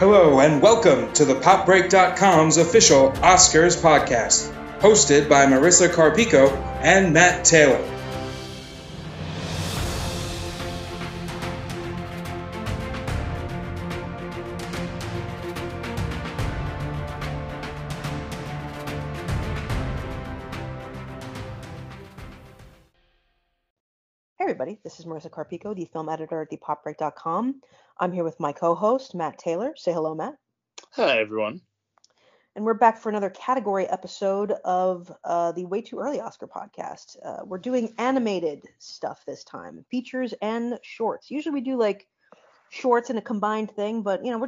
Hello and welcome to the PopBreak.com's official Oscars podcast, hosted by Marissa Carpico and Matt Taylor. This is Marissa Carpico, the film editor at thepopbreak.com. I'm here with my co-host, Matt Taylor. Say hello, Matt. Hi, everyone. And we're back for another category episode of the Way Too Early Oscar podcast. We're doing animated stuff this time, features and shorts. Usually we do like shorts in a combined thing, but you know,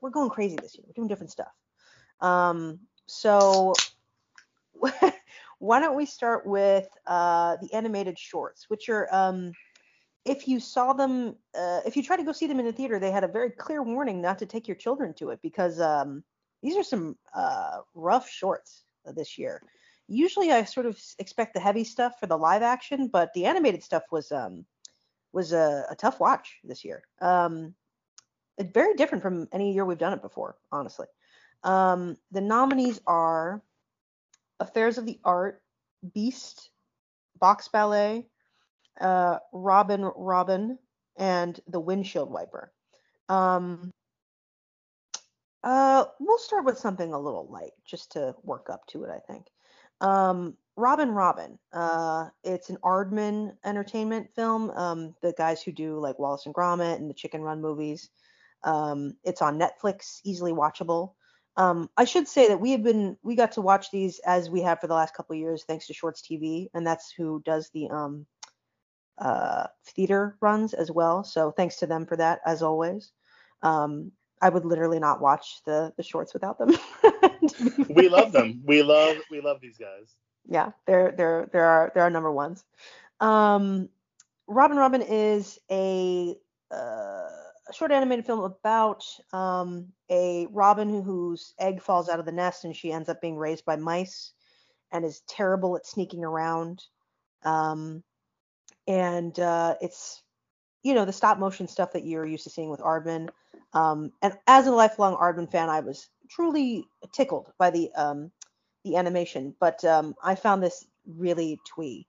we're going crazy this year. We're doing different stuff. So why don't we start with the animated shorts, which are, if you saw them, if you try to go see them in the theater, they had a very clear warning not to take your children to it because these are some rough shorts this year. Usually I sort of expect the heavy stuff for the live action, but the animated stuff was a tough watch this year. It's very different from any year we've done it before, honestly. The nominees are Affairs of the Art, Beast, Box Ballet, Robin Robin, and The Windshield Wiper. We'll start with something a little light just to work up to it, I think. Robin Robin. It's an Aardman entertainment film, the guys who do like Wallace and Gromit and the Chicken Run movies. It's on Netflix, easily watchable. I should say that we got to watch these as we have for the last couple of years, thanks to Shorts TV, and that's who does the theater runs as well. So thanks to them for that, as always. I would literally not watch the shorts without them. We love them. We love these guys. Yeah, they're our number ones. Robin Robin is a short animated film about a robin whose egg falls out of the nest and she ends up being raised by mice and is terrible at sneaking around. It's, you know, the stop motion stuff that you're used to seeing with Aardman. And as a lifelong Aardman fan, I was truly tickled by the animation, but I found this really twee.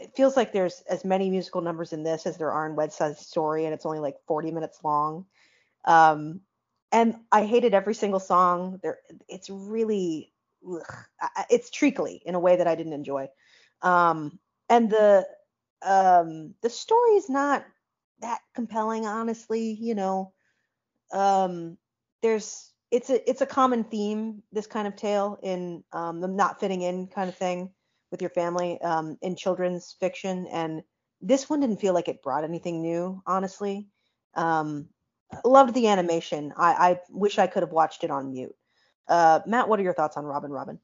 It feels like there's as many musical numbers in this as there are in West Side Story, and it's only like 40 minutes long. And I hated every single song. It's really, it's treacly in a way that I didn't enjoy. And the story is not that compelling, honestly. You know, it's a common theme, this kind of tale in the not fitting in kind of thing with your family in children's fiction, and this one didn't feel like it brought anything new, honestly. Loved the animation. I wish I could have watched it on mute. Matt, what are your thoughts on Robin Robin?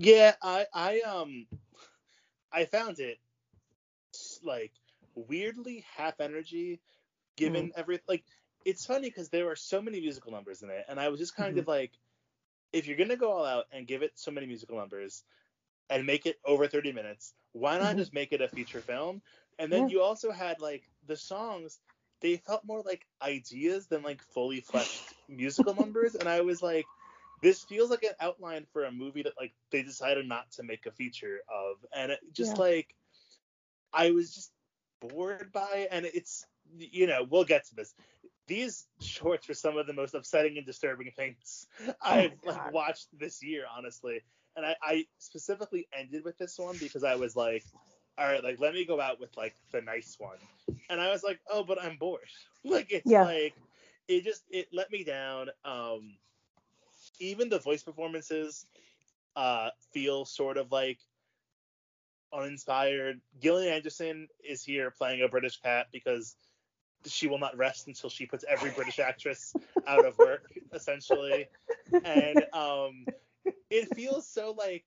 Yeah, I found it like weirdly half energy given everything. Like, it's funny because there were so many musical numbers in it, and I was just kind of like, if you're gonna go all out and give it so many musical numbers and make it over 30 minutes, why not just make it a feature film? And then you also had, like, the songs, they felt more like ideas than, like, fully fleshed musical numbers. And I was like, this feels like an outline for a movie that, like, they decided not to make a feature of. And it just, like, I was just bored by it. And it's, you know, we'll get to this. These shorts were some of the most upsetting and disturbing things I've, like, watched this year, honestly. And I specifically ended with this one because I was like, all right, like, let me go out with, like, the nice one. And I was like, oh, but I'm bored. Like, it's like, it let me down. Even the voice performances feel sort of, like, uninspired. Gillian Anderson is here playing a British cat because she will not rest until she puts every British actress out of work, essentially. And, it feels so like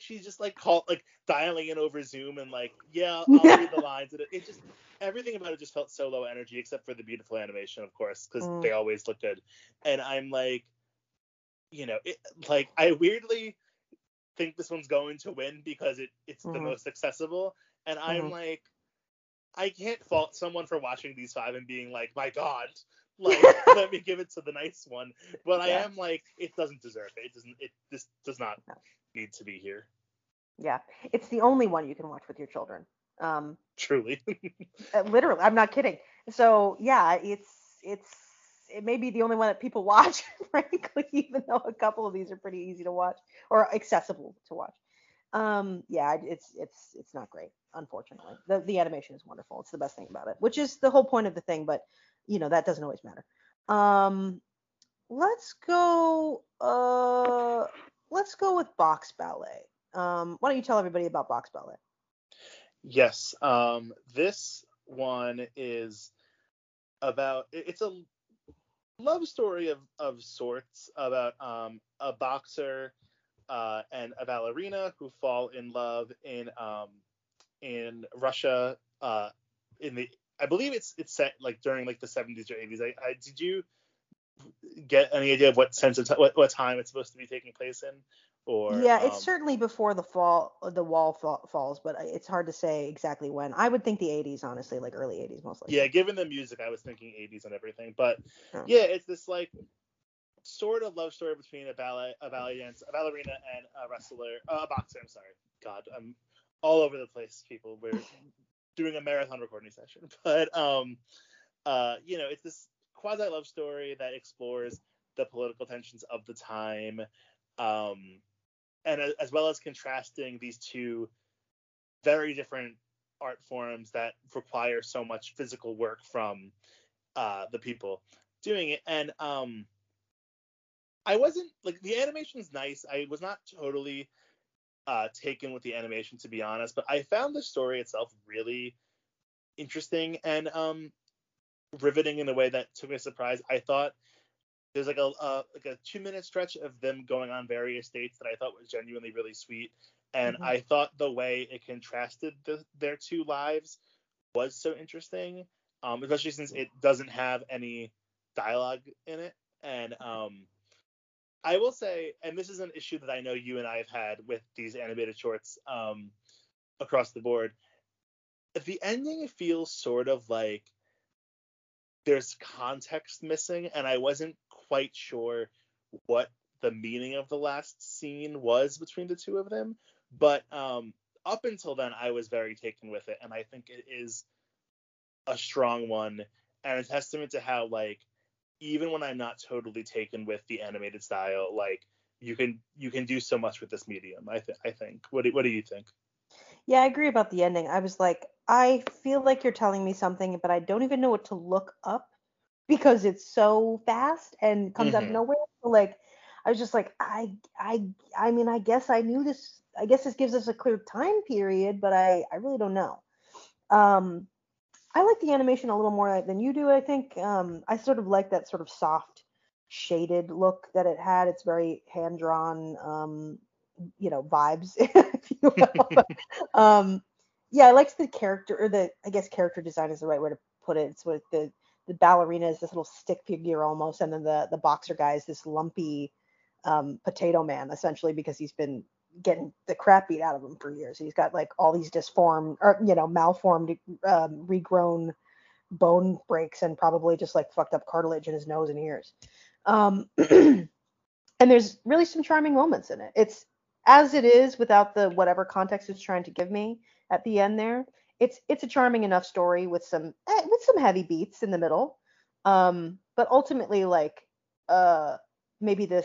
she's just like called, like, dialing in over Zoom and like, yeah, I'll read the lines. And it just, everything about it just felt so low energy, except for the beautiful animation, of course, because they always look good. And I'm like, you know, it, like, I weirdly think this one's going to win because it's the most accessible. And I'm like, I can't fault someone for watching these five and being like, my God, like, let me give it to the nice one. But I am like, it doesn't deserve it. It doesn't. It this does not need to be here. Yeah, it's the only one you can watch with your children. Truly. Literally, I'm not kidding. So yeah, it may be the only one that people watch, frankly, even though a couple of these are pretty easy to watch or accessible to watch. It's not great, unfortunately. The animation is wonderful. It's the best thing about it, which is the whole point of the thing, but you know, that doesn't always matter. Let's go with Box Ballet. Why don't you tell everybody about Box Ballet? Yes. This one is about, it's a love story of sorts about a boxer and a ballerina who fall in love in Russia I believe it's set like during like the 70s or 80s. I did you get any idea of what time it's supposed to be taking place in? Or yeah, it's certainly before the wall falls, but it's hard to say exactly when. I would think the 80s, honestly, like early 80s mostly. Yeah, given the music, I was thinking 80s and everything. But yeah, it's this like sort of love story between a ballerina and a wrestler, a boxer. I'm sorry, God, I'm all over the place, people. We're doing a marathon recording session, but you know, it's this quasi love story that explores the political tensions of the time. And as well as contrasting these two very different art forms that require so much physical work from the people doing it. And I wasn't like, the animation's nice. I was not totally taken with the animation, to be honest, but I found the story itself really interesting and riveting in a way that took me by surprise. I thought there's like a 2-minute stretch of them going on various dates that I thought was genuinely really sweet. And mm-hmm. I thought the way it contrasted their two lives was so interesting, especially since it doesn't have any dialogue in it. And I will say, and this is an issue that I know you and I have had with these animated shorts across the board, the ending feels sort of like there's context missing, and I wasn't quite sure what the meaning of the last scene was between the two of them, but up until then I was very taken with it, and I think it is a strong one and a testament to how, like, even when I'm not totally taken with the animated style, like, you can do so much with this medium. I think what do you think? Yeah, I agree about the ending. I was like, I feel like you're telling me something, but I don't even know what to look up because it's so fast and comes mm-hmm. out of nowhere. So like, I was just like, I mean, I guess I knew this. I guess this gives us a clear time period, but I really don't know. I like the animation a little more than you do, I think. I sort of like that sort of soft, shaded look that it had. It's very hand-drawn, you know, vibes, if you will. But, yeah, I liked the character, or the, I guess character design is the right way to put it. It's what the ballerina is this little stick figure almost, and then the boxer guy is this lumpy potato man, essentially, because he's been getting the crap beat out of him for years. He's got like all these disformed, or you know, malformed, regrown bone breaks, and probably just like fucked up cartilage in his nose and ears. And there's really some charming moments in it. It's as it is without the whatever context it's trying to give me at the end there. It's a charming enough story with some heavy beats in the middle, but ultimately like maybe the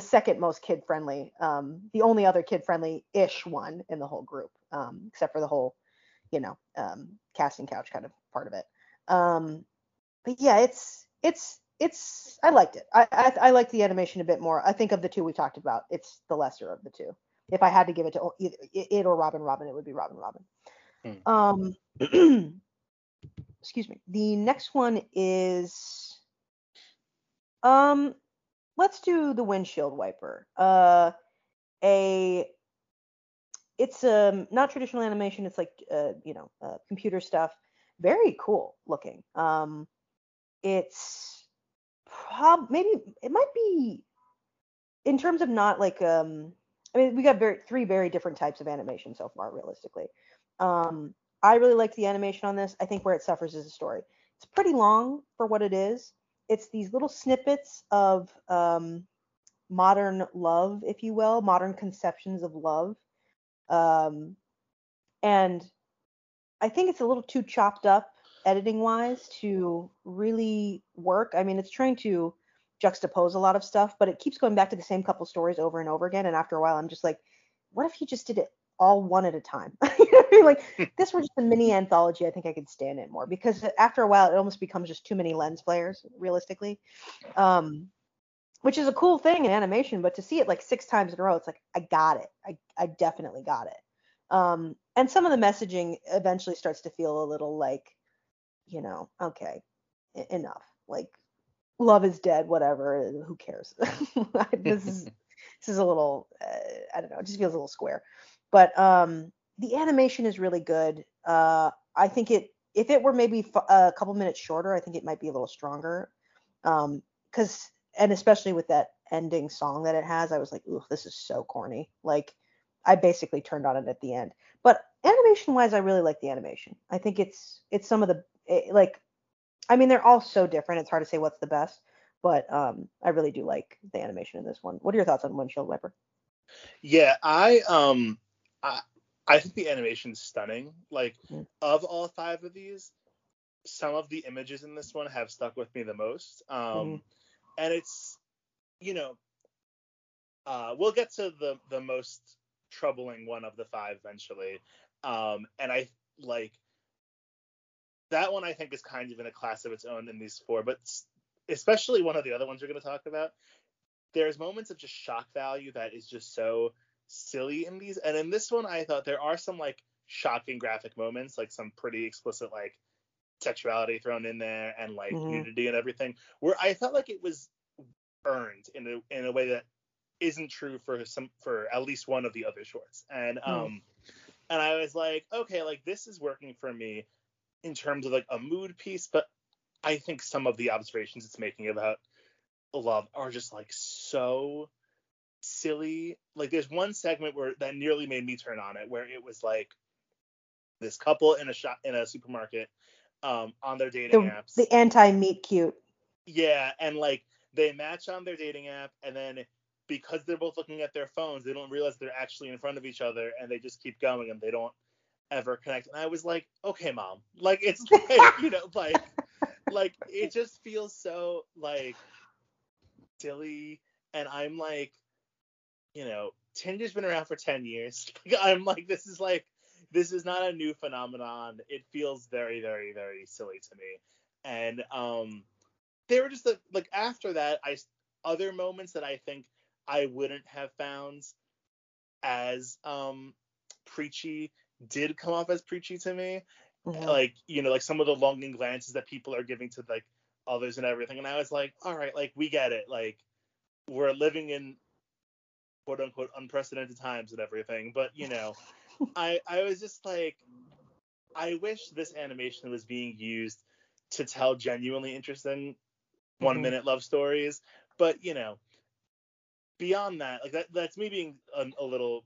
second most kid friendly, the only other kid friendly ish one in the whole group, except for the whole, you know, casting couch kind of part of it. But yeah, it's I liked it. I liked the animation a bit more. I think of the two we talked about, it's the lesser of the two. If I had to give it to it or Robin Robin, it would be Robin Robin. Excuse me. The next one is, let's do The Windshield Wiper. It's not traditional animation. It's like, you know, computer stuff. Very cool looking. It's it might be in terms of not like, I mean, we got three very different types of animation so far, realistically. I really liked the animation on this. I think where it suffers is the story. It's pretty long for what it is. It's these little snippets of modern love, if you will, modern conceptions of love. And I think it's a little too chopped up editing-wise to really work. I mean, it's trying to juxtapose a lot of stuff, but it keeps going back to the same couple stories over and over again. And after a while, I'm just like, what if you just did it all one at a time? You know what I mean? Like, this were just a mini anthology, I think I could stand it more, because after a while it almost becomes just too many lens flares, realistically, which is a cool thing in animation, but to see it like 6 times in a row, it's like, I got it. I definitely got it. And some of the messaging eventually starts to feel a little like, you know, okay, enough. Like, love is dead, whatever, who cares? This is a little, I don't know, it just feels a little square. But the animation is really good. I think if it were maybe a couple minutes shorter, I think it might be a little stronger. And especially with that ending song that it has, I was like, ooh, this is so corny. Like, I basically turned on it at the end. But animation-wise, I really like the animation. I think it's some of the, they're all so different. It's hard to say what's the best. But I really do like the animation in this one. What are your thoughts on Windshield Wiper? Yeah, I think the animation's stunning. Like, of all 5 of these, some of the images in this one have stuck with me the most. And it's, we'll get to the most troubling one of the 5 eventually. And I like that one, I think, is kind of in a class of its own in these 4, but especially one of the other ones we're going to talk about. There's moments of just shock value that is just so silly in these. And in this one, I thought there are some like shocking graphic moments, like some pretty explicit, like, sexuality thrown in there and like nudity and everything, where I felt like it was earned in a way that isn't true for at least one of the other shorts. And and I was like, okay, like, this is working for me in terms of like a mood piece, but I think some of the observations it's making about love are just like so silly. Like, there's one segment that nearly made me turn on it, where it was like this couple in a shop in a supermarket, on their dating apps. The anti-meet cute. Yeah, and like they match on their dating app, and then because they're both looking at their phones, they don't realize they're actually in front of each other, and they just keep going, and they don't ever connect. And I was like, okay, mom, like, it's like, like, it just feels so like silly. And I'm like, Tinder's been around for 10 years. I'm like, this is not a new phenomenon. It feels very, very, very silly to me. And they were just like after that, other moments that I think I wouldn't have found as preachy did come off as preachy to me. Like, like some of the longing glances that people are giving to like others and everything. And I was like, all right, like, we get it. Like, we're living in quote unquote unprecedented times and everything. But, I was just like, I wish this animation was being used to tell genuinely interesting 1-minute love stories. But, beyond that, like that's me being a little,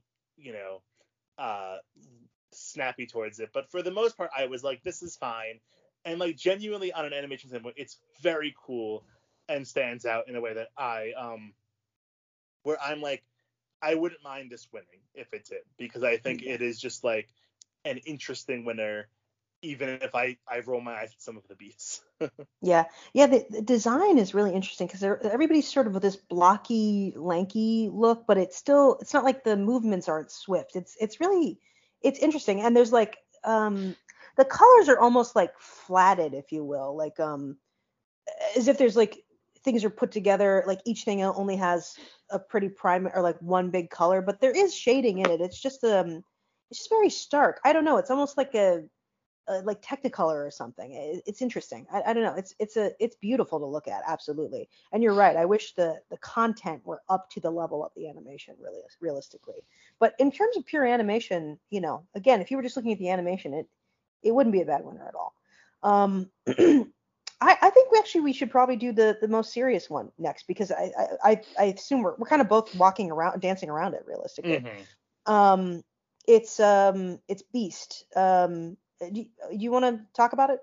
snappy towards it. But for the most part, I was like, this is fine. And like genuinely on an animation standpoint, it's very cool and stands out in a way that where I'm like, I wouldn't mind this winning if it did, because I think it is just like an interesting winner, even if I roll my eyes at some of the beats. Yeah. The design is really interesting, because everybody's sort of with this blocky, lanky look, but it's not like the movements aren't swift. It's interesting. And there's like, the colors are almost like flatted, if you will, like, as if there's like things are put together, like each thing only has a pretty primary or like one big color, but there is shading in it. It's just very stark. I don't know. It's almost like a like Technicolor or something. It's interesting. I don't know. It's beautiful to look at. Absolutely. And you're right. I wish the content were up to the level of the animation, really, realistically. But in terms of pure animation, again, if you were just looking at the animation, it wouldn't be a bad winner at all. I think we should probably do the most serious one next, because I assume we're kind of both dancing around it, realistically. It's Beast. do you want to talk about it?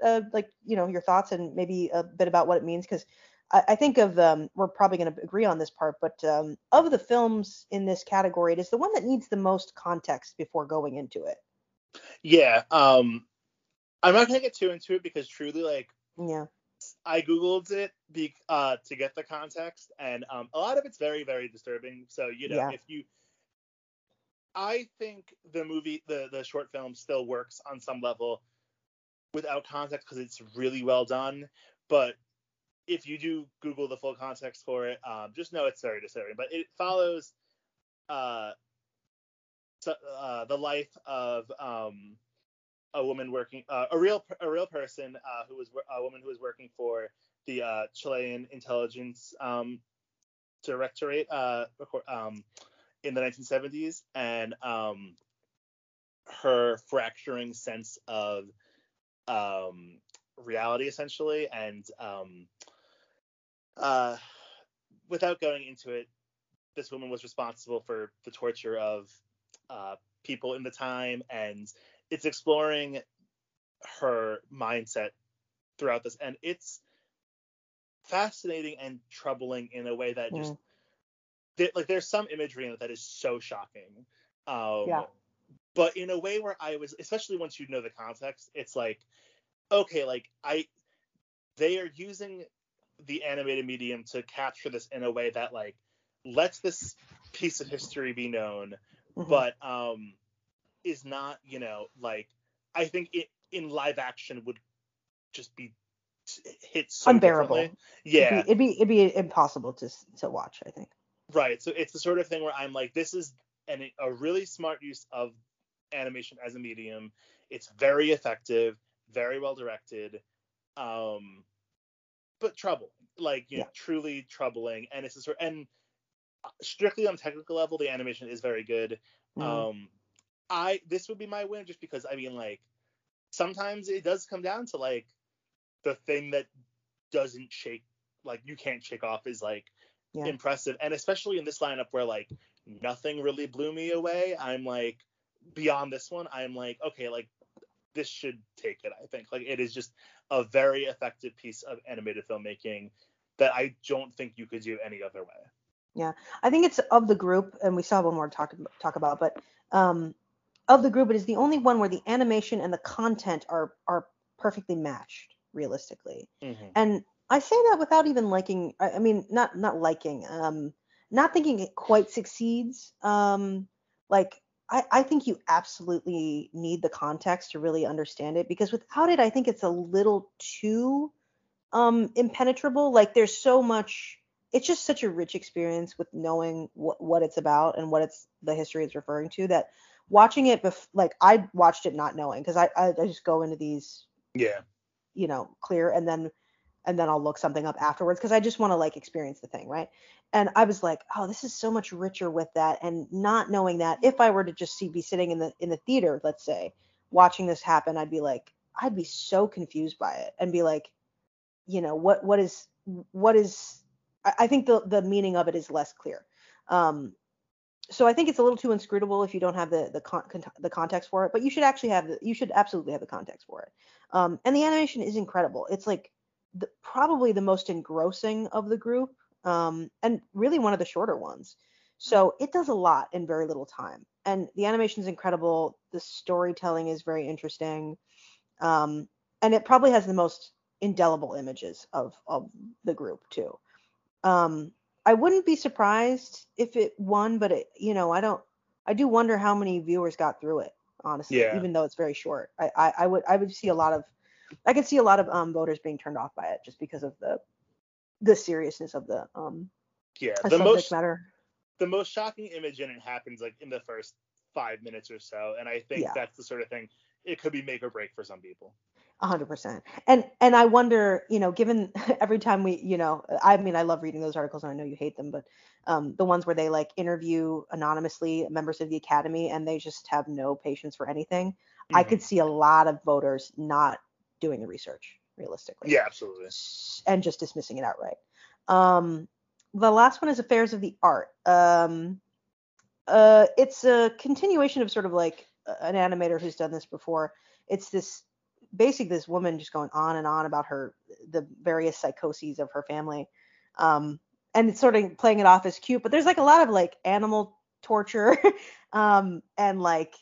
Your thoughts and maybe a bit about what it means? Because I think of, we're probably going to agree on this part, but of the films in this category, it is the one that needs the most context before going into it. Yeah. I'm not going to get too into it because truly, I Googled it to get the context, and a lot of it's very, very disturbing. So, I think the movie, the short film still works on some level without context because it's really well done. But if you do Google the full context for it, just know it's very disturbing. But it follows the life of a woman working, a real person who was a woman who was working for the Chilean intelligence directorate in the 1970s, and her fracturing sense of reality, essentially, and without going into it, this woman was responsible for the torture of people in the time, and it's exploring her mindset throughout this, and it's fascinating and troubling in a way that just there's some imagery in it that is so shocking, but in a way where I was, especially once you know the context, it's like, okay, they are using the animated medium to capture this in a way that lets this piece of history be known, but is not, I think it in live action would just be hit so unbearable. Yeah, it'd be impossible to watch, I think. Right, so it's the sort of thing where I'm like, this is a really smart use of animation as a medium. It's very effective, very well directed, but troubling, truly troubling. And it's and strictly on a technical level, the animation is very good. This would be my win, just because sometimes it does come down to the thing that doesn't shake, you can't shake off, is impressive. And especially in this lineup where nothing really blew me away, I'm beyond this one, I'm okay, this should take it. I think it is just a very effective piece of animated filmmaking that I don't think you could do any other way. Yeah, I think it's of the group, and we still have one more to talk about, but of the group, it is the only one where the animation and the content are perfectly matched realistically. And I say that without even liking, I mean, not liking, not thinking it quite succeeds. I think you absolutely need the context to really understand it, because without it, I think it's a little too impenetrable. There's so much, it's just such a rich experience with knowing what it's about and what the history it's referring to, that watching it, I watched it not knowing, because I just go into these, clear, and then I'll look something up afterwards, because I just want to experience the thing, right? And I was like, oh, this is so much richer with that, and not knowing that. If I were to just be sitting in the theater, let's say, watching this happen, I'd be so confused by it, and be like, what is? I think the meaning of it is less clear. So I think it's a little too inscrutable if you don't have the context for it. But you should absolutely have the context for it. And the animation is incredible. It's probably the most engrossing of the group, and really one of the shorter ones. So it does a lot in very little time, and the animation is incredible. The storytelling is very interesting, and it probably has the most indelible images of the group too. I wouldn't be surprised if it won, but I do wonder how many viewers got through it, honestly, even though it's very short. I would see I could see a lot of voters being turned off by it, just because of the seriousness of the subject matter. The most shocking image in it happens in the first 5 minutes or so, and I think that's the sort of thing, it could be make or break for some people. 100%. And I wonder, given every time we, I mean, I love reading those articles, and I know you hate them, but the ones where they interview anonymously members of the Academy, and they just have no patience for anything. I could see a lot of voters not doing the research realistically. Yeah, absolutely. And just dismissing it outright. The last one is Affairs of the Art. It's a continuation of sort of an animator who's done this before. It's this basically this woman just going on and on about her, the various psychoses of her family. And it's sort of playing it off as cute, but there's like a lot of like animal torture, and like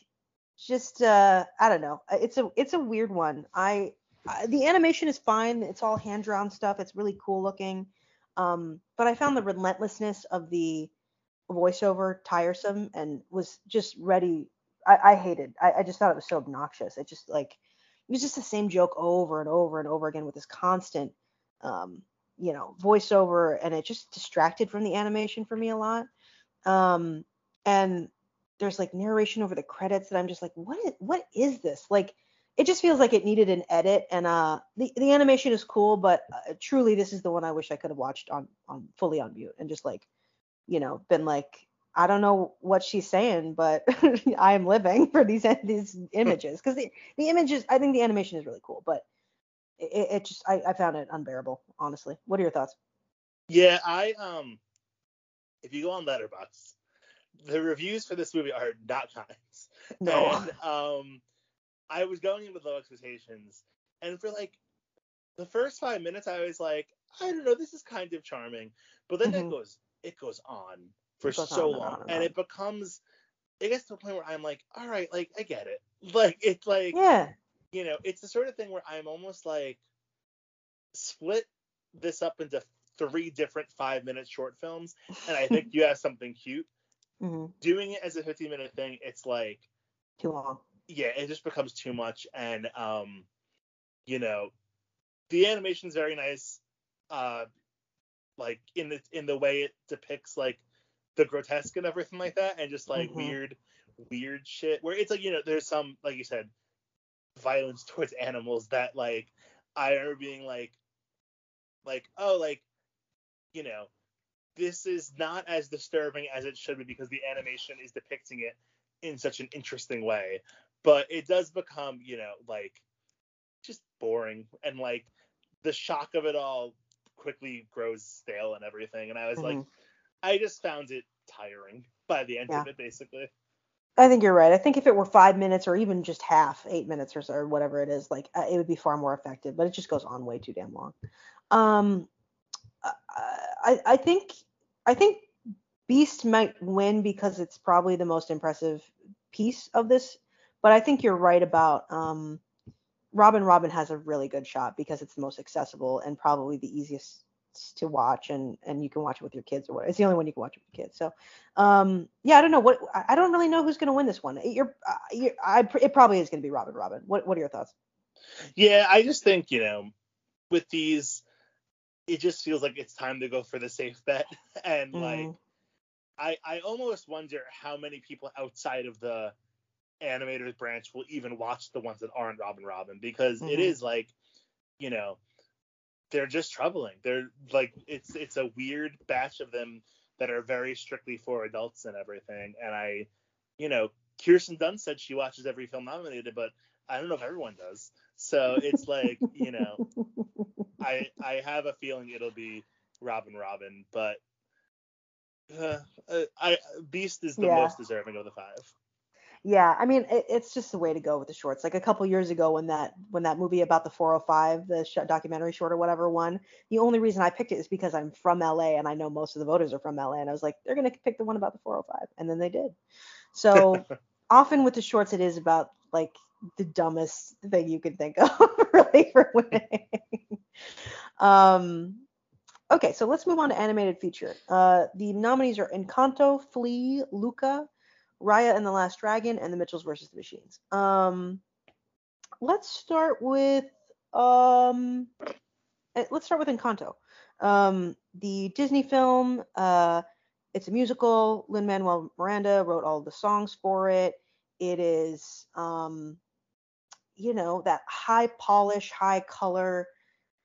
just, I don't know. It's a weird one. The animation is fine. It's all hand-drawn stuff. It's really cool looking. But I found the relentlessness of the voiceover tiresome and was just ready. I just thought it was so obnoxious. It just like, it was just the same joke over and over and over again with this constant, voiceover, and it just distracted from the animation for me a lot. And there's like narration over the credits that I'm just like, what is this? Like, it just feels like it needed an edit, and the animation is cool, but truly this is the one I wish I could have watched on fully on mute and just like, been like, I don't know what she's saying, but I am living for these images, because the images, I think the animation is really cool, but it just I found it unbearable, honestly. What are your thoughts? Yeah, if you go on Letterboxd, the reviews for this movie are not kinds. No. And, I was going in with low expectations, and for like the first 5 minutes, I was like, I don't know, this is kind of charming, but then it goes on for so long, and it becomes, it gets to a point where I'm like, all right, like I get it, like it's like, yeah, it's the sort of thing where I'm almost like, split this up into 3 different 5-minute short films, and I think you have something cute. Mm-hmm. Doing it as a 50-minute thing, it's like too long. Yeah, it just becomes too much, and the animation's very nice, like in the way it depicts like the grotesque and everything like that, and just like weird shit where it's like, there's some, like you said, violence towards animals that like I remember being like oh, like this is not as disturbing as it should be because the animation is depicting it in such an interesting way, but it does become, like just boring, and like the shock of it all quickly grows stale and everything. And I was like, I just found it tiring by the end of it, basically. I think you're right. I think if it were 5 minutes or even just 8 minutes or so, or whatever it is, like it would be far more effective, but it just goes on way too damn long. I think Beast might win because it's probably the most impressive piece of this, but I think you're right about Robin Robin has a really good shot because it's the most accessible and probably the easiest to watch, and you can watch it with your kids or whatever. It's the only one you can watch it with your kids. So I don't really know who's going to win this one. It probably is going to be Robin Robin. What are your thoughts? Yeah, I just think, with these, it just feels like it's time to go for the safe bet, and like I almost wonder how many people outside of the animators branch will even watch the ones that aren't Robin Robin, because it is like, they're just troubling. They're like, it's a weird batch of them that are very strictly for adults and everything. And I, Kirsten Dunst said she watches every film nominated, but I don't know if everyone does. So it's like, I have a feeling it'll be Robin Robin, but Beast is the most deserving of the 5. Yeah, I mean it's just the way to go with the shorts. Like a couple years ago when that movie about the 405, the documentary short or whatever won, the only reason I picked it is because I'm from LA and I know most of the voters are from LA, and I was like, they're gonna pick the one about the 405, and then they did. So often with the shorts, it is about like the dumbest thing you can think of really for winning. Okay, so let's move on to animated feature. The nominees are Encanto, Flea, Luca, Raya and the Last Dragon, and the Mitchell's vs. the Machines. Let's start with Encanto. The Disney film. It's a musical. Lin-Manuel Miranda wrote all the songs for it. It is that high polish, high color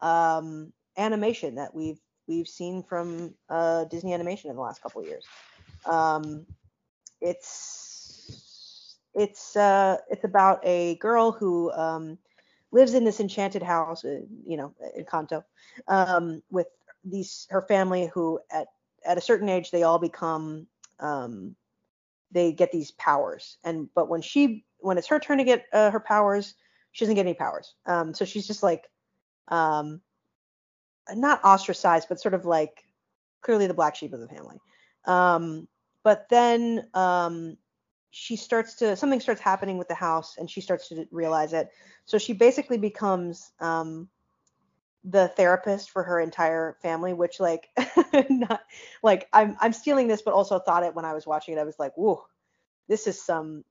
animation that we've seen from Disney animation in the last couple of years. It's about a girl who lives in this enchanted house, Encanto, with her family, who at a certain age they all become they get these powers, but when it's her turn to get her powers, She doesn't get any powers. So she's just like, not ostracized, but sort of like clearly the black sheep of the family. But then she starts to, something starts happening with the house and she starts to realize it. So she basically becomes the therapist for her entire family, which like, not like I'm stealing this, but also thought it when I was watching it. I was like, whoa, this is some,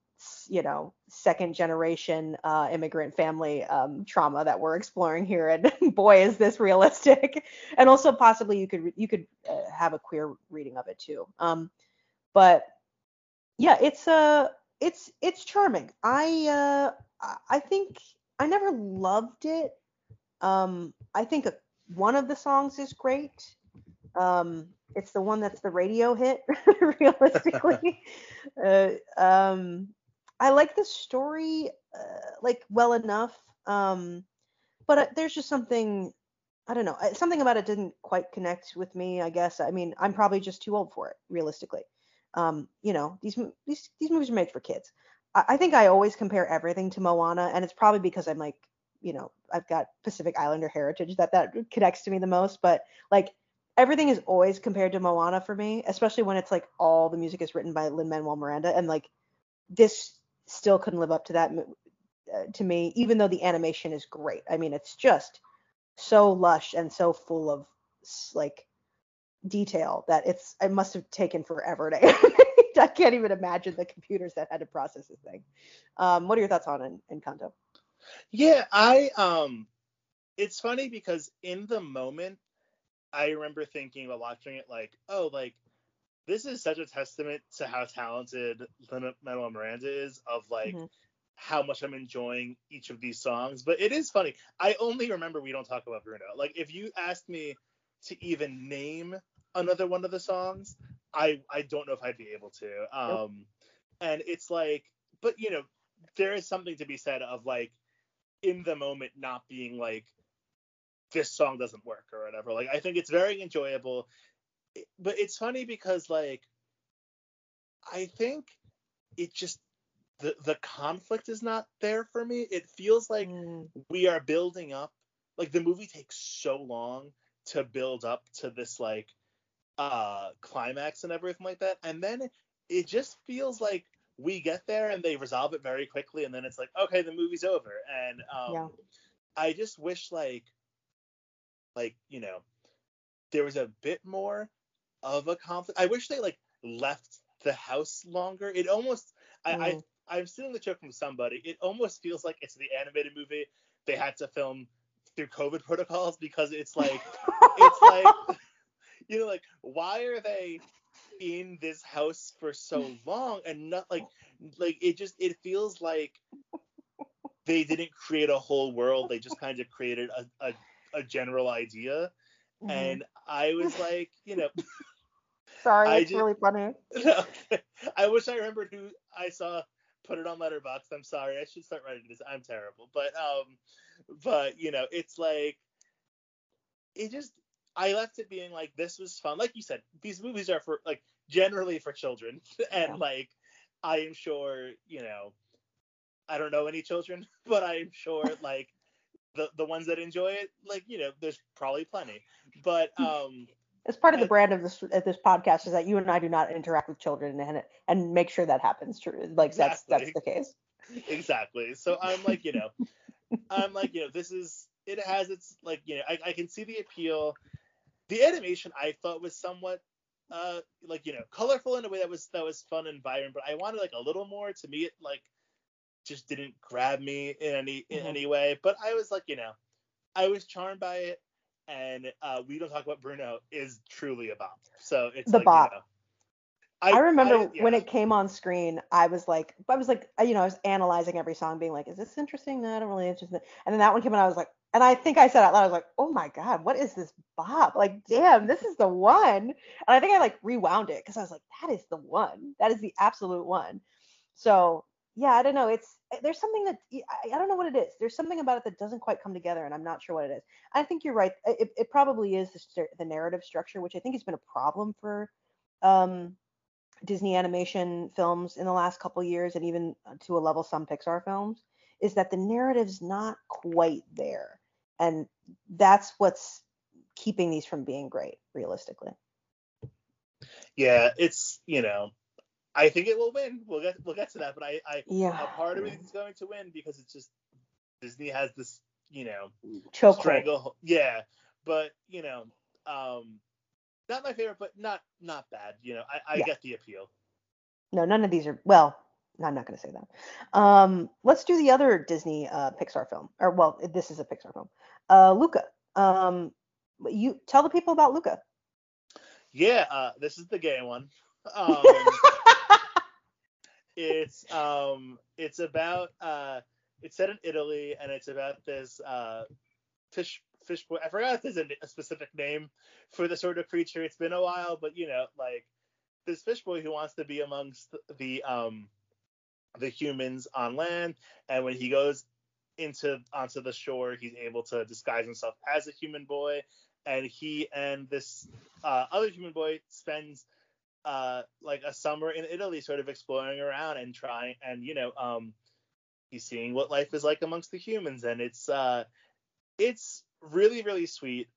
you know, second generation immigrant family trauma that we're exploring here, and boy is this realistic. And also possibly you could have a queer reading of it too. But yeah, it's charming. I think I never loved it. I think one of the songs is great. It's the one that's the radio hit, realistically. I like the story, like, well enough, but there's just something, I don't know, something about it didn't quite connect with me, I guess. I mean, I'm probably just too old for it, realistically. You know, these movies are made for kids. I think I always compare everything to Moana, and it's probably because I'm like, you know, I've got Pacific Islander heritage that connects to me the most, but like, everything is always compared to Moana for me, especially when it's like all the music is written by Lin-Manuel Miranda. And like this still couldn't live up to that to me, even though the animation is great. I mean, it's just so lush and so full of like detail that it must have taken forever to animate. I can't even imagine the computers that had to process this thing. What are your thoughts on Encanto? Yeah, it's funny because in the moment, I remember thinking about watching it like, oh, like, this is such a testament to how talented Lin-Manuel Miranda is, of like, mm-hmm. how much I'm enjoying each of these songs. But it is funny. I only remember We Don't Talk About Bruno. Like, if you asked me to even name another one of the songs, I don't know if I'd be able to. And it's like, but, you know, there is something to be said of like, in the moment not being like, this song doesn't work or whatever. Like, I think it's very enjoyable, but it's funny because like, I think it just, the conflict is not there for me. It feels like we are building up, like the movie takes so long to build up to this like climax and everything like that. And then it just feels like we get there and they resolve it very quickly. And then it's like, okay, the movie's over. And I just wish like, you know, there was a bit more of a conflict. I wish they like left the house longer. It almost, I'm stealing the joke from somebody. It almost feels like it's the animated movie they had to film through COVID protocols, because it's like, it's like, you know, like, why are they in this house for so long and not like it just, it feels like they didn't create a whole world. They just kind of created a general idea. Mm-hmm. And I was like, you know, sorry, it's really funny. No, I wish I remembered who I saw put it on Letterboxd. I'm sorry, I should start writing this. I'm terrible. But you know, it's like, it just, I left it being like, this was fun. Like you said, these movies are for like generally for children. And like, I am sure, you know, I don't know any children, but I am sure like the ones that enjoy it, like, you know, there's probably plenty. But it's part of the brand of this podcast is that you and I do not interact with children and make sure that happens. True, like exactly. That's the case. Exactly. So I'm like, you know, this is, it has its like, you know, I can see the appeal. The animation I thought was somewhat like, you know, colorful in a way that was fun and vibrant, but I wanted like a little more. To me, it like just didn't grab me in any way, but I was like, you know, I was charmed by it, and We Don't Talk About Bruno is truly a bop. So it's the like, bop. You know, I remember when it came on screen, I was like, you know, I was analyzing every song, being like, is this interesting? No, I don't really interested. And then that one came out, I was like, and I think I said out loud, I was like, oh my God, what is this bop? Like, damn, this is the one. And I think I like rewound it because I was like, that is the one. That is the absolute one. So yeah, I don't know. There's something that I don't know what it is. There's something about it that doesn't quite come together, and I'm not sure what it is. I think you're right. It probably is the narrative structure, which I think has been a problem for Disney animation films in the last couple years, and even to a level some Pixar films, is that the narrative's not quite there. And that's what's keeping these from being great, realistically. Yeah, it's, you know, I think it will win. We'll get to that, but a part of it is going to win because it's just Disney has this, you know, chokehold. Yeah, but you know, not my favorite, but not bad. You know, I get the appeal. No, none of these are. Well, I'm not going to say that. Let's do the other Disney Pixar film, or well, this is a Pixar film. Luca, you tell the people about Luca. Yeah, this is the gay one. It's about it's set in Italy, and it's about this fish boy. I forgot if there's a specific name for the sort of creature. It's been a while, but you know, like this fish boy who wants to be amongst the humans on land, and when he goes onto the shore, he's able to disguise himself as a human boy, and he and this other human boy spends like a summer in Italy, sort of exploring around and trying, and you know, he's seeing what life is like amongst the humans, and it's really, really sweet.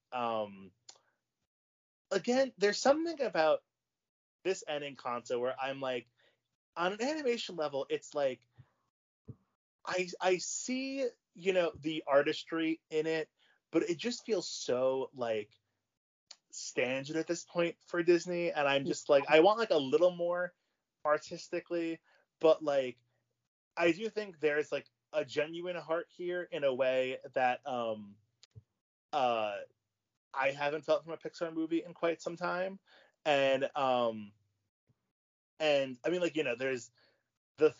Again, there's something about this and Encanto where I'm like, on an animation level, it's like I see, you know, the artistry in it, but it just feels so like standard at this point for Disney, and I'm just like, I want like a little more artistically, but like I do think there's like a genuine heart here in a way that I haven't felt from a Pixar movie in quite some time, and I mean, like, you know, there's the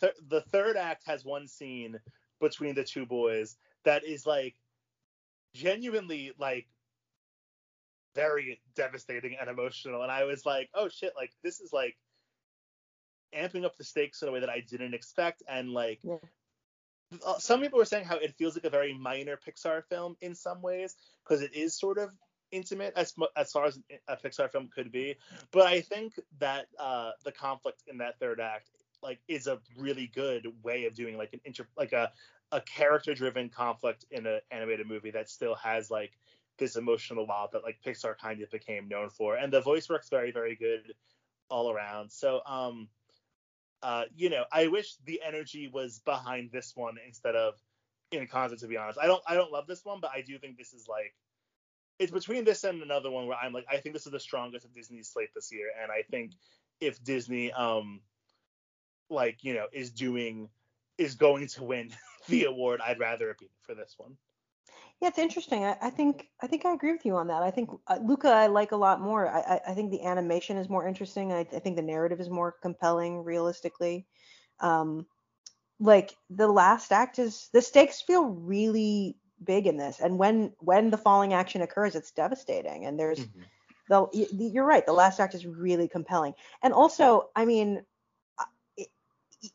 third act has one scene between the two boys that is like genuinely like very devastating and emotional, and I was like, oh shit, like this is like amping up the stakes in a way that I didn't expect, and like some people were saying how it feels like a very minor Pixar film in some ways because it is sort of intimate as far as a Pixar film could be, but I think that the conflict in that third act like is a really good way of doing like an a character driven conflict in an animated movie that still has like this emotional wild that like Pixar kind of became known for, and the voice work's very, very good all around. So you know, I wish the energy was behind this one instead of in concert, to be honest. I don't love this one, but I do think this is like, it's between this and another one where I'm like, I think this is the strongest of Disney's slate this year. And I think if Disney, like, you know, is going to win the award, I'd rather it be for this one. Yeah, it's interesting. I think I agree with you on that. I think Luca I like a lot more. I think the animation is more interesting. I think the narrative is more compelling, realistically. Like the last act is, the stakes feel really big in this, and when the falling action occurs, it's devastating, and there's you're right, the last act is really compelling. And also, I mean,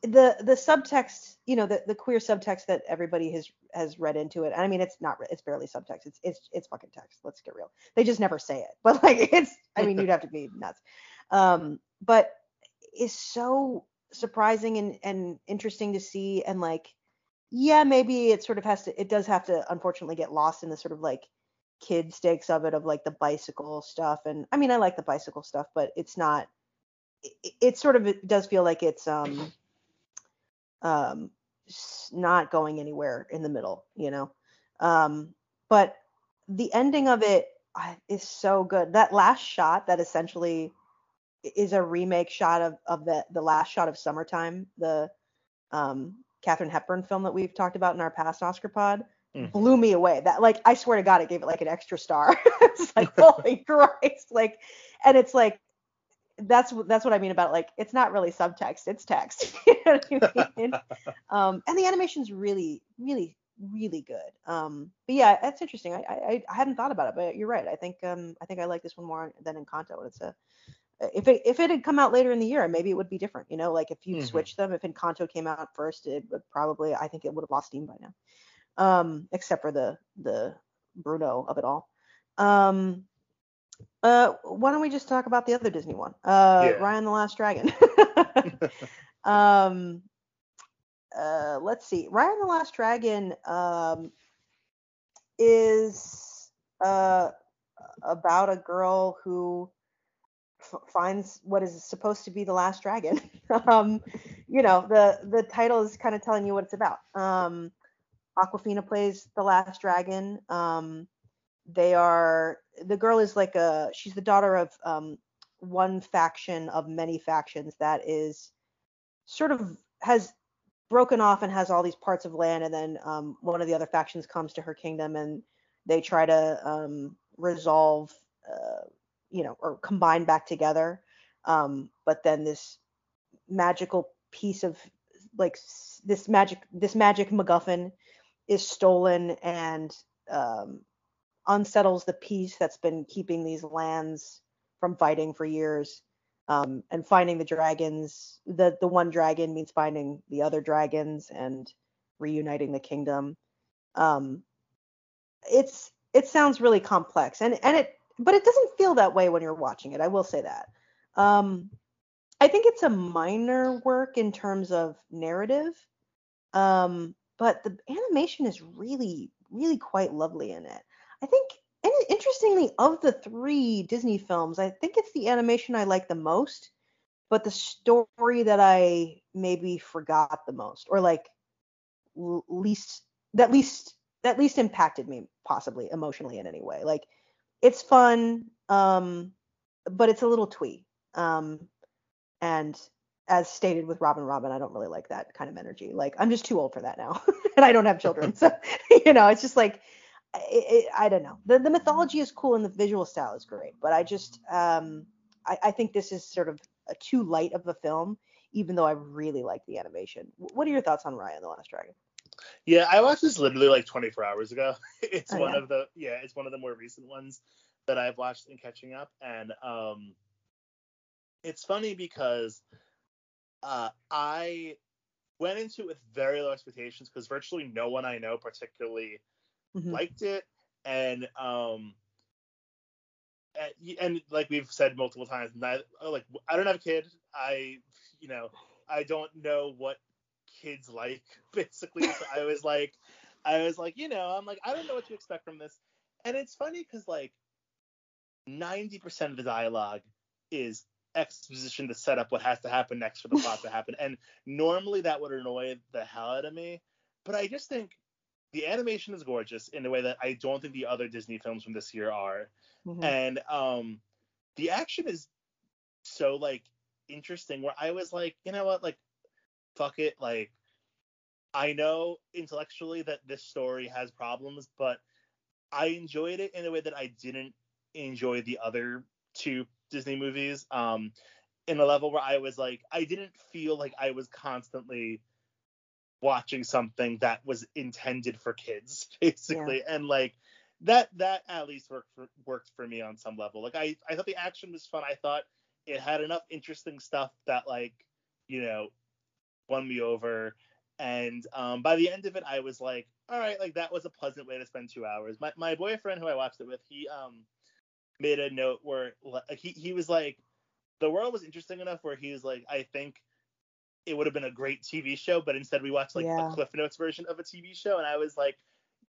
the subtext, you know, the queer subtext that everybody has read into it, I mean, it's barely subtext, it's fucking text, let's get real, they just never say it, but like it's, I mean, you'd have to be nuts, but it's so surprising and interesting to see, and like, yeah, maybe it sort of has to unfortunately get lost in the sort of like kid stakes of it, of like the bicycle stuff. And I mean, I like the bicycle stuff, but it's not, it sort of, it does feel like it's not going anywhere in the middle, you know? But the ending of it is so good. That last shot that essentially is a remake shot of the last shot of Summertime, the, Catherine Hepburn film that we've talked about in our past Oscar pod, blew me away. That, like, I swear to God, it gave it like an extra star. It's like, holy Christ. Like, and it's like, that's what I mean about, like, it's not really subtext, it's text. You know what I mean? And the animation's really, really, really good. But yeah, that's interesting. I hadn't thought about it, but you're right. I think I like this one more than Encanto. It's a, If it had come out later in the year, maybe it would be different, you know, like if you switched them, if Encanto came out first, it would probably, I think it would have lost steam by now, except for the Bruno of it all. Why don't we just talk about the other Disney one, Raya and the Last Dragon. let's see. Raya and the Last Dragon is about a girl who finds what is supposed to be the last dragon. You know, the title is kind of telling you what it's about. Aquafina plays the last dragon. They are, the girl is like a, she's the daughter of one faction of many factions that is sort of has broken off and has all these parts of land, and then one of the other factions comes to her kingdom and they try to resolve you know, or combine back together. But then this magical piece of like this magic MacGuffin is stolen and unsettles the peace that's been keeping these lands from fighting for years. And finding the dragons, the one dragon means finding the other dragons and reuniting the kingdom. It sounds really complex but it doesn't feel that way when you're watching it. I will say that. I think it's a minor work in terms of narrative, but the animation is really, really quite lovely in it. I think, and interestingly, of the three Disney films, I think it's the animation I like the most, but the story that I maybe forgot the most, or like least impacted me possibly emotionally in any way. Like, it's fun, but it's a little twee. And as stated with Robin Robin, I don't really like that kind of energy. Like, I'm just too old for that now, and I don't have children. So, you know, it's just like, I don't know. The mythology is cool and the visual style is great, but I just, I think this is sort of too light of a film, even though I really like the animation. What are your thoughts on Raya and the Last Dragon? Yeah, I watched this literally like 24 hours ago. It's it's one of the more recent ones that I've watched in catching up. And it's funny because I went into it with very low expectations because virtually no one I know particularly liked it. And and like we've said multiple times, like, I don't have a kid. I don't know what kids like, basically. So I was like, you know, I'm like, I don't know what to expect from this. And it's funny because like 90% of the dialogue is exposition to set up what has to happen next for the plot to happen, and normally that would annoy the hell out of me, but I just think the animation is gorgeous in a way that I don't think the other Disney films from this year are. And the action is so like interesting, where I was like, you know what, like, fuck it, like, I know intellectually that this story has problems, but I enjoyed it in a way that I didn't enjoy the other two Disney movies, in a level where I was like, I didn't feel like I was constantly watching something that was intended for kids, basically. And like that at least worked for me on some level. Like, I thought the action was fun. I thought it had enough interesting stuff that, like, you know, won me over. And by the end of it, I was like, all right, like, that was a pleasant way to spend 2 hours. My boyfriend who I watched it with, he made a note where, like, he was like, the world was interesting enough where he was like, I think it would have been a great TV show, but instead we watched like a Cliff Notes version of a TV show. And I was like,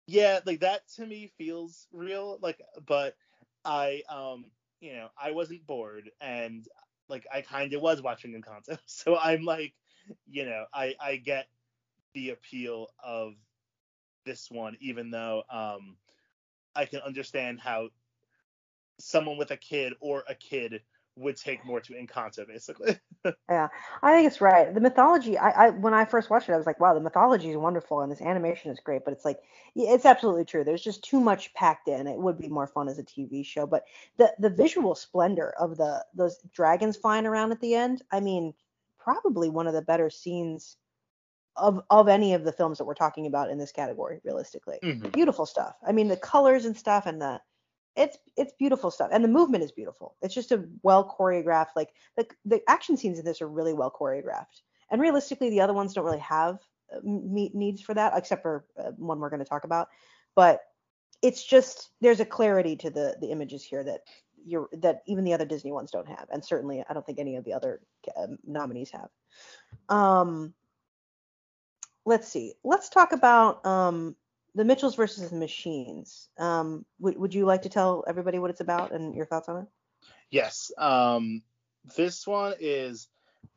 yeah, like, that to me feels real. Like, but I, you know, I wasn't bored, and like, I kind of was watching Encanto. So I'm like, you know, I get the appeal of this one, even though I can understand how someone with a kid or a kid would take more to Encanto, basically. Yeah, I think it's right. The mythology, I when I first watched it, I was like, wow, the mythology is wonderful and this animation is great, but it's like, it's absolutely true. There's just too much packed in. It would be more fun as a TV show, but the visual splendor of those dragons flying around at the end, I mean, probably one of the better scenes of any of the films that we're talking about in this category, realistically. Beautiful stuff. I mean, the colors and stuff, and it's beautiful stuff, and the movement is beautiful. It's just a well choreographed, like, the action scenes in this are really well choreographed, and realistically the other ones don't really have needs for that, except for one we're going to talk about. But it's just, there's a clarity to the images here that even the other Disney ones don't have, and certainly I don't think any of the other nominees have. let's see. Let's talk about the Mitchell's versus the Machines. Would you like to tell everybody what it's about and your thoughts on it? Yes. This one is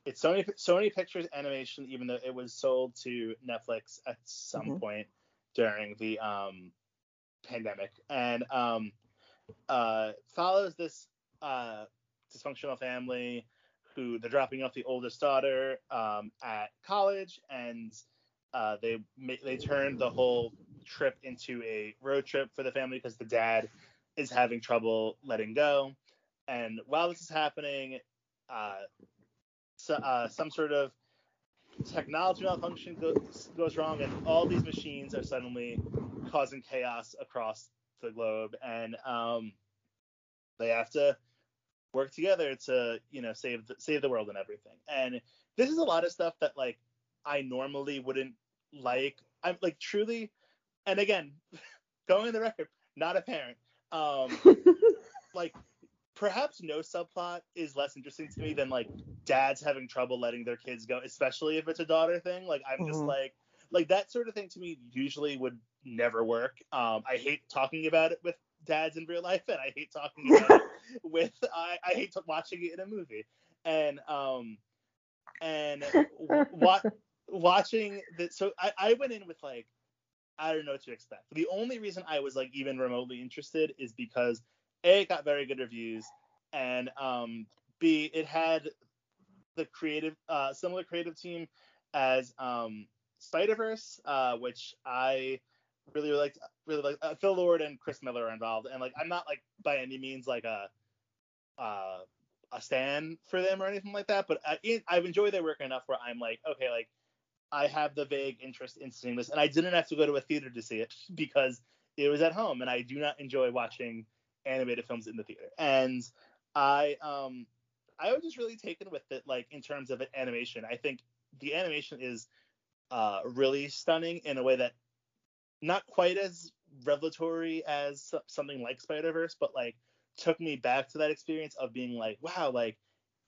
it's Sony Pictures Animation, even though it was sold to Netflix at some point during the pandemic, and follows this dysfunctional family who they're dropping off the oldest daughter at college, and they turn the whole trip into a road trip for the family because the dad is having trouble letting go. And while this is happening, some sort of technology malfunction goes wrong, and all these machines are suddenly causing chaos across the globe, and they have to work together to, you know, save the world and everything. And this is a lot of stuff that, like, I normally wouldn't like. I'm like, truly, and again, going on the record, not a parent. Like, perhaps no subplot is less interesting to me than, like, dads having trouble letting their kids go, especially if it's a daughter thing. Like, I'm just like that sort of thing to me usually would never work. I hate talking about it with dads in real life, and I hate talking about it with I hate watching it in a movie. And watching this, so I went in with, like, I don't know what to expect. The only reason I was, like, even remotely interested is because A, it got very good reviews, and B, it had the creative similar creative team as Spider-Verse, which I really liked. Phil Lord and Chris Miller are involved, and, like, I'm not, like, by any means, like, a stan for them or anything like that, but I've enjoyed their work enough where I'm like, okay, like, I have the vague interest in seeing this, and I didn't have to go to a theater to see it because it was at home, and I do not enjoy watching animated films in the theater. And I was just really taken with it, like, in terms of animation. I think the animation is really stunning in a way that not quite as revelatory as something like Spider-Verse, but, like, took me back to that experience of being like, wow, like,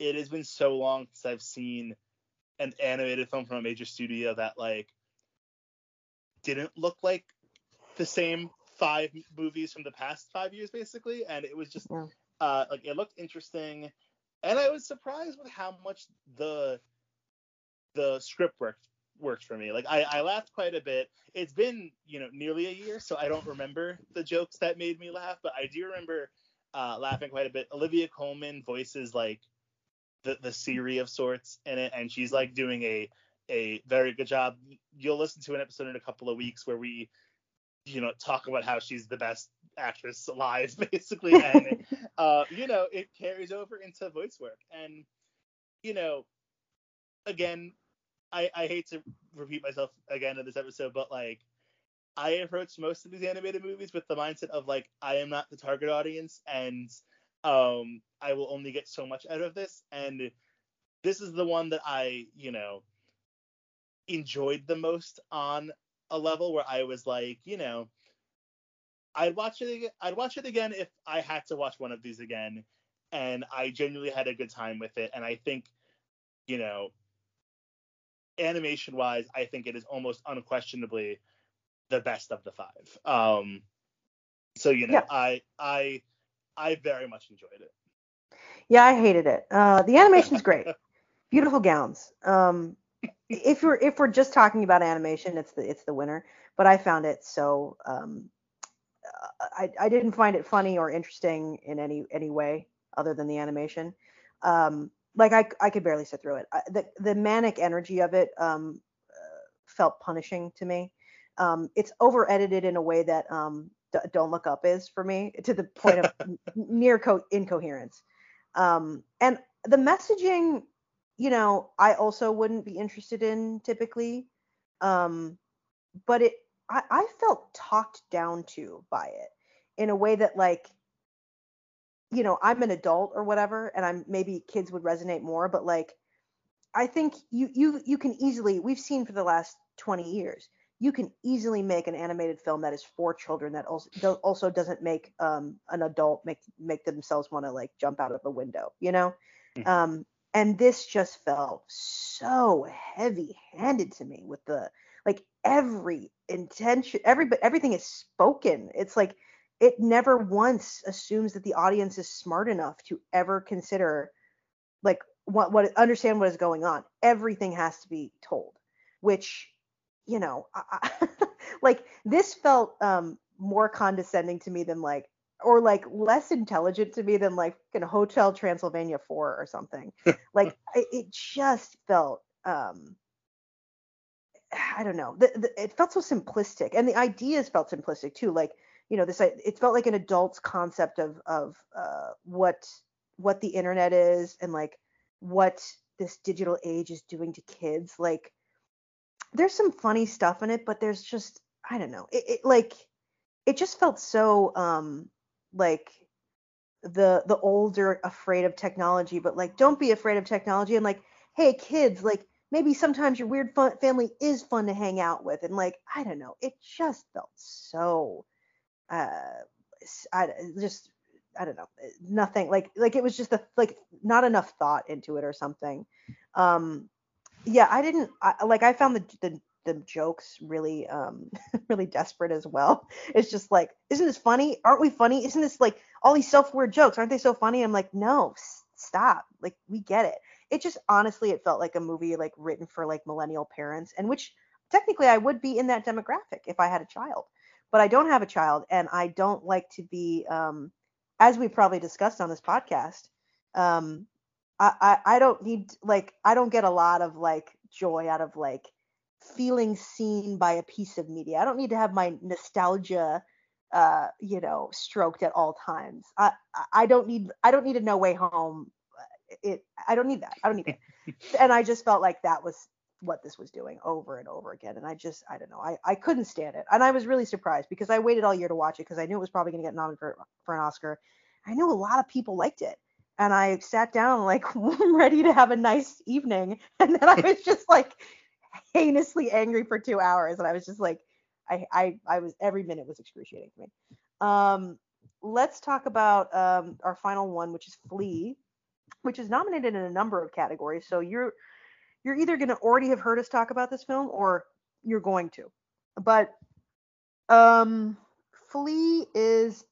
it has been so long since I've seen an animated film from a major studio that, like, didn't look like the same five movies from the past 5 years, basically. And it was just like, it looked interesting, and I was surprised with how much the script worked for me. Like, I laughed quite a bit. It's been, you know, nearly a year, so I don't remember the jokes that made me laugh, but I do remember laughing quite a bit. Olivia Colman voices, like, the Siri of sorts in it, and she's, like, doing a very good job. You'll listen to an episode in a couple of weeks where we, you know, talk about how she's the best actress alive, basically, and you know, it carries over into voice work. And, you know, again, I hate to repeat myself again in this episode, but, like, I approach most of these animated movies with the mindset of, like, I am not the target audience, and I will only get so much out of this. And this is the one that I, you know, enjoyed the most on a level where I was like, you know, I'd watch it again if I had to watch one of these again. And I genuinely had a good time with it. And I think, you know, animation wise, I think it is almost unquestionably the best of the five. So, you know, yeah. I very much enjoyed it. Yeah, I hated it. The animation's great. Beautiful gowns. If we're just talking about animation, it's the winner. But I found it so I didn't find it funny or interesting in any way other than the animation. Like, I could barely sit through it. The manic energy of it felt punishing to me. It's over edited in a way that Don't Look Up is for me, to the point of near incoherence. And the messaging, you know, I also wouldn't be interested in typically, but I felt talked down to by it in a way that, like, you know, I'm an adult or whatever, and I'm maybe kids would resonate more, but, like, I think you can easily, we've seen for the last 20 years, you can easily make an animated film that is for children that also doesn't make an adult make themselves want to, like, jump out of a window, you know? Mm-hmm. And this just felt so heavy handed to me with the, like every intention, everything is spoken. It's like it never once assumes that the audience is smart enough to ever consider like what understand what is going on. Everything has to be told, which, you know, like this felt more condescending to me than like, or like less intelligent to me than like in Hotel Transylvania 4 or something. Like it just felt, I don't know. It felt so simplistic, and the ideas felt simplistic too. Like, you know, this, it felt like an adult's concept of what the internet is and like what this digital age is doing to kids. Like there's some funny stuff in it, but there's just, I don't know. It just felt so, like the old are afraid of technology, but like, don't be afraid of technology. And like, hey kids, like maybe sometimes your weird fun family is fun to hang out with. And like, I don't know, it just felt so, I don't know, nothing like it was just not enough thought into it or something. Yeah, I found the jokes really, really desperate as well. It's just like, isn't this funny? Aren't we funny? Isn't this like all these self-aware jokes? Aren't they so funny? I'm like, no, stop. Like, we get it. It just, honestly, it felt like a movie like written for like millennial parents, and which technically I would be in that demographic if I had a child, but I don't have a child, and I don't like to be, as we probably discussed on this podcast, I don't need, like, I don't get a lot of like joy out of like feeling seen by a piece of media. I don't need to have my nostalgia, you know, stroked at all times. I don't need a No Way Home. I don't need that. And I just felt like that was what this was doing over and over again. And I don't know. I couldn't stand it. And I was really surprised because I waited all year to watch it because I knew it was probably going to get nominated for an Oscar. I knew a lot of people liked it. And I sat down like ready to have a nice evening. And then I was just like heinously angry for 2 hours. And I was just like, I was, every minute was excruciating for me. Let's talk about our final one, which is Flea, which is nominated in a number of categories. So you're either going to already have heard us talk about this film or you're going to. But Flea is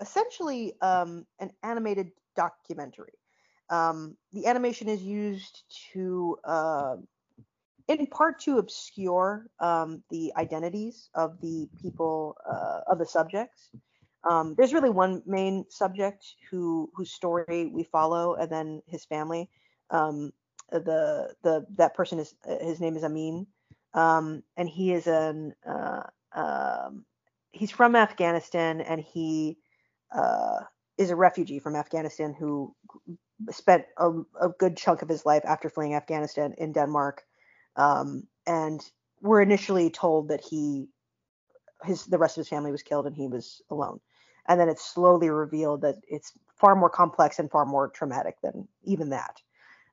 essentially an animated documentary. The animation is used to, in part, to obscure the identities of the people, of the subjects. There's really one main subject whose story we follow, and then his family. That person is, his name is Amin, and he is he's from Afghanistan, and he is a refugee from Afghanistan who spent a good chunk of his life after fleeing Afghanistan in Denmark, and we're initially told that the rest of his family was killed and he was alone, and then it's slowly revealed that it's far more complex and far more traumatic than even that.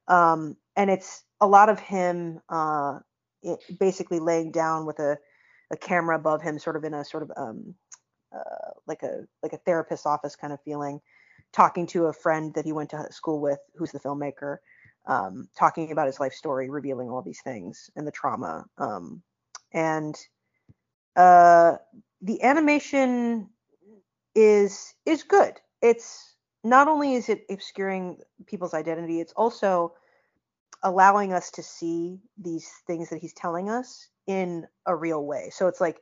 And it's a lot of him basically laying down with a camera above him, sort of in a sort of like a therapist's office kind of feeling, talking to a friend that he went to school with, who's the filmmaker, talking about his life story, revealing all these things and the trauma. And the animation is good. It's not only is it obscuring people's identity, it's also allowing us to see these things that he's telling us in a real way. So it's like,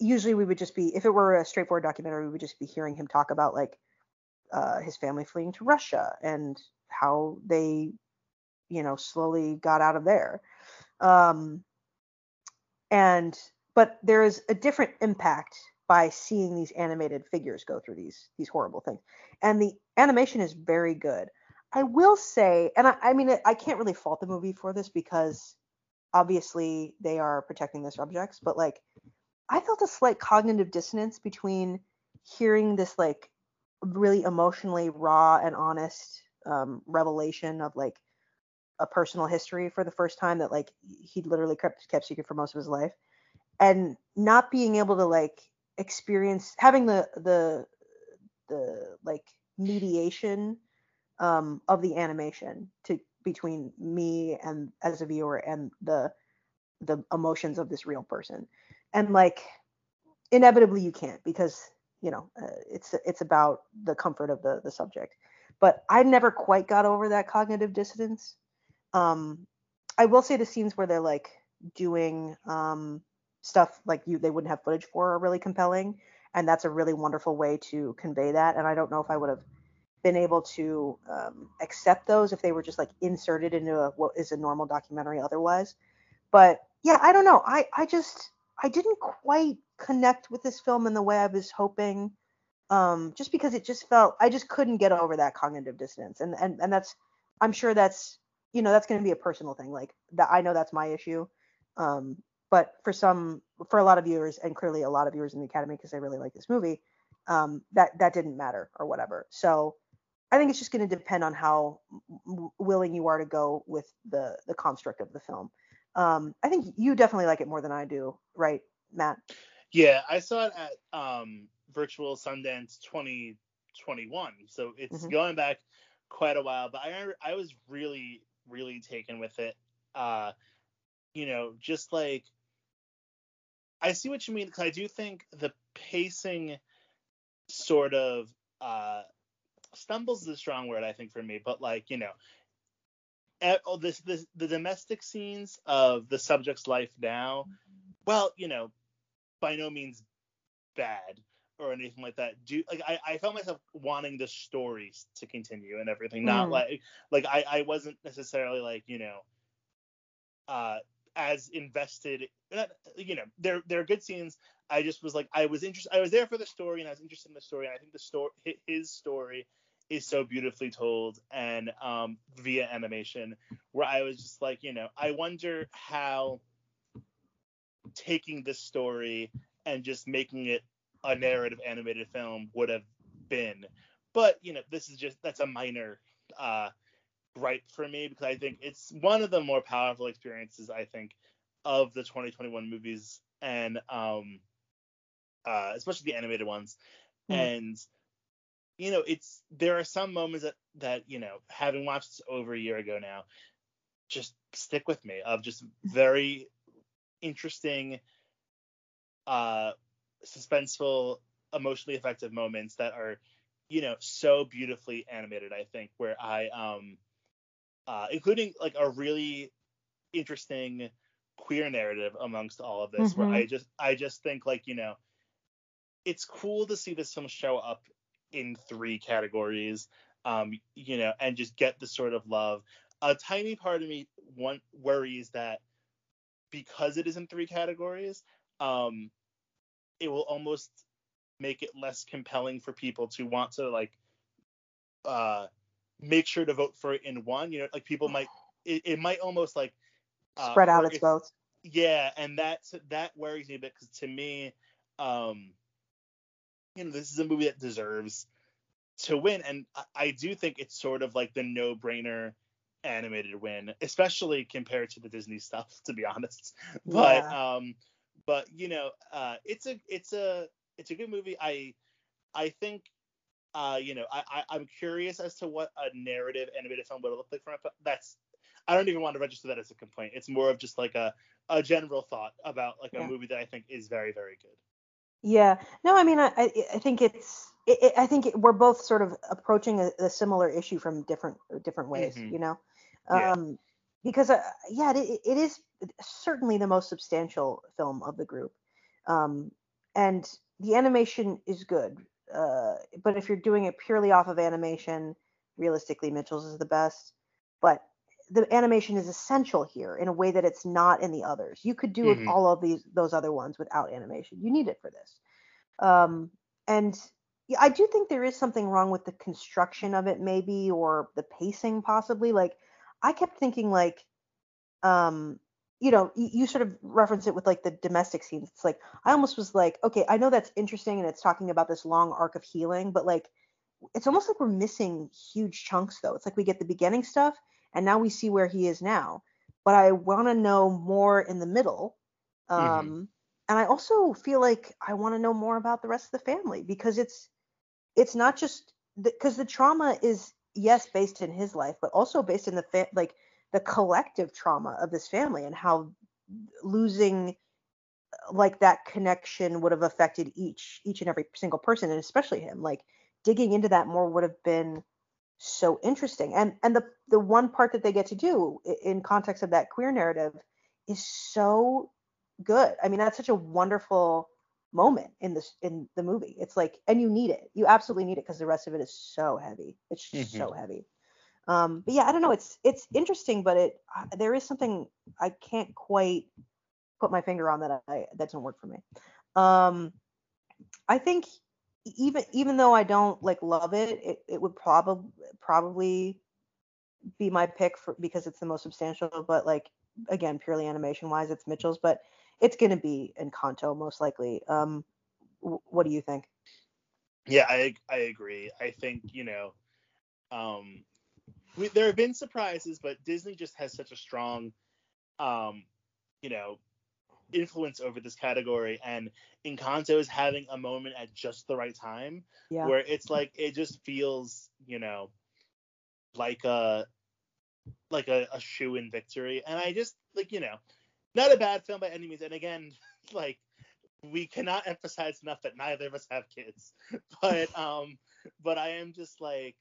usually we would just be, if it were a straightforward documentary, we would just be hearing him talk about like his family fleeing to Russia and how they, you know, slowly got out of there. But there is a different impact by seeing these animated figures go through these horrible things. And the animation is very good. I will say, and I mean, I can't really fault the movie for this because obviously they are protecting their subjects, but like I felt a slight cognitive dissonance between hearing this like really emotionally raw and honest revelation of like a personal history for the first time that like he literally kept secret for most of his life, and not being able to like experience having the like mediation of the animation between me and as a viewer and the the emotions of this real person. And like, inevitably you can't, because, you know, it's about the comfort of the subject. But I never quite got over that cognitive dissonance. I will say the scenes where they're like doing stuff like they wouldn't have footage for are really compelling. And that's a really wonderful way to convey that. And I don't know if I would have been able to accept those if they were just like inserted into what is a normal documentary otherwise. But yeah, I don't know. I didn't quite connect with this film in the way I was hoping, just because it just felt, I just couldn't get over that cognitive dissonance. And that's, I'm sure that's, you know, that's going to be a personal thing. Like that, I know that's my issue. But for a lot of viewers, and clearly a lot of viewers in the Academy, because they really like this movie, that didn't matter or whatever. So I think it's just going to depend on how willing you are to go with the construct of the film. I think you definitely like it more than I do, right, Matt? Yeah, I saw it at Virtual Sundance 2021, so it's going back quite a while. But I was really, really taken with it. You know, just like, I see what you mean, because I do think the pacing sort of stumbles is a strong word, I think, for me. But like, you know, the domestic scenes of the subject's life now, well, you know, by no means bad or anything like that. I found myself wanting the stories to continue and everything. Not like I wasn't necessarily like, you know, as invested. You know, there are good scenes. I just was like, I was interested. I was there for the story, and I was interested in the story. And I think the story, his story, is so beautifully told, and via animation, where I was just like, you know, I wonder how taking this story and just making it a narrative animated film would have been. But, you know, that's a minor gripe for me, because I think it's one of the more powerful experiences, I think, of the 2021 movies, and especially the animated ones. And, you know, there are some moments that, you know, having watched this over a year ago now, just stick with me, of just very interesting, suspenseful, emotionally effective moments that are, you know, so beautifully animated, I think, where I, including like a really interesting queer narrative amongst all of this, where I just think, like, you know, it's cool to see this film show up in three categories, you know, and just get the sort of love. A tiny part of me worries that because it is in three categories, it will almost make it less compelling for people to want to, like, make sure to vote for it in one. You know, like, people might, it might almost like spread out its votes. Yeah, and that worries me a bit, because to me, you know, this is a movie that deserves to win, and I do think it's sort of like the no-brainer animated win, especially compared to the Disney stuff, to be honest. But yeah. But, you know, it's a good movie. I think, you know, I'm curious as to what a narrative animated film would look like from it. But I don't even want to register that as a complaint. It's more of just like a general thought about, like, a movie that I think is very, very good. Yeah. No, I mean, I think we're both sort of approaching a similar issue from different ways, you know, because, it is certainly the most substantial film of the group. And the animation is good. But if you're doing it purely off of animation, realistically, Mitchell's is the best. But the animation is essential here in a way that it's not in the others. You could do all of those other ones without animation. You need it for this. And I do think there is something wrong with the construction of it, maybe, or the pacing, possibly. Like, I kept thinking, like, you know, you sort of reference it with, like, the domestic scenes. It's like, I almost was like, okay, I know that's interesting, and it's talking about this long arc of healing, but, like, it's almost like we're missing huge chunks, though. It's like we get the beginning stuff, and now we see where he is now. But I want to know more in the middle. And I also feel like I want to know more about the rest of the family, because it's not just because the trauma is, yes, based in his life, but also based in the collective trauma of this family and how losing like that connection would have affected each and every single person, and especially him. Like digging into that more would have been so interesting. And the one part that they get to do in context of that queer narrative is so good. I mean, that's such a wonderful moment in the movie. It's like, and you need it. You absolutely need it because the rest of it is so heavy. It's just so heavy. But yeah, I don't know. It's interesting, but there is something I can't quite put my finger on that doesn't work for me. I think even though I don't like love it, it would probably be my pick because it's the most substantial. But like again, purely animation wise, it's Mitchell's. But it's going to be Encanto most likely. What do you think? Yeah, I agree. I think there have been surprises, but Disney just has such a strong, influence over this category, and Encanto is having a moment at just the right time, where it's like it just feels, like a shoe-in victory. And I just not a bad film by any means. And again, like we cannot emphasize enough that neither of us have kids, but I am just like.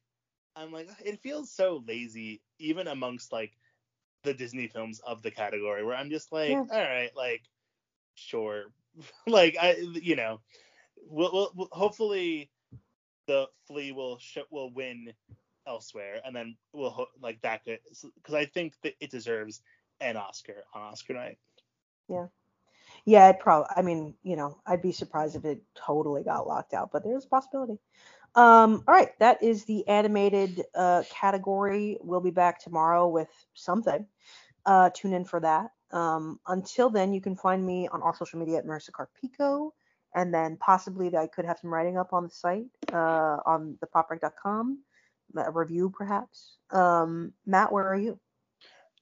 I'm like, it feels so lazy, even amongst like the Disney films of the category, where I'm just like, all right, like, sure, like I, we'll hopefully the Flea will win elsewhere, and then we'll like that, because I think that it deserves an Oscar on Oscar night. Yeah, it probably. I mean, I'd be surprised if it totally got locked out, but there's a possibility. All right, that is the animated category. We'll be back tomorrow with something. Tune in for that. Until then, you can find me on all social media at Marissa Carpico, and then possibly I could have some writing up on the site, on the PopBreak.com, a review perhaps. Matt, where are you?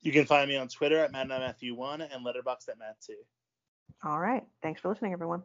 You can find me on Twitter at MattNotMatthew1 and Letterboxd at Matt2. All right, thanks for listening, everyone.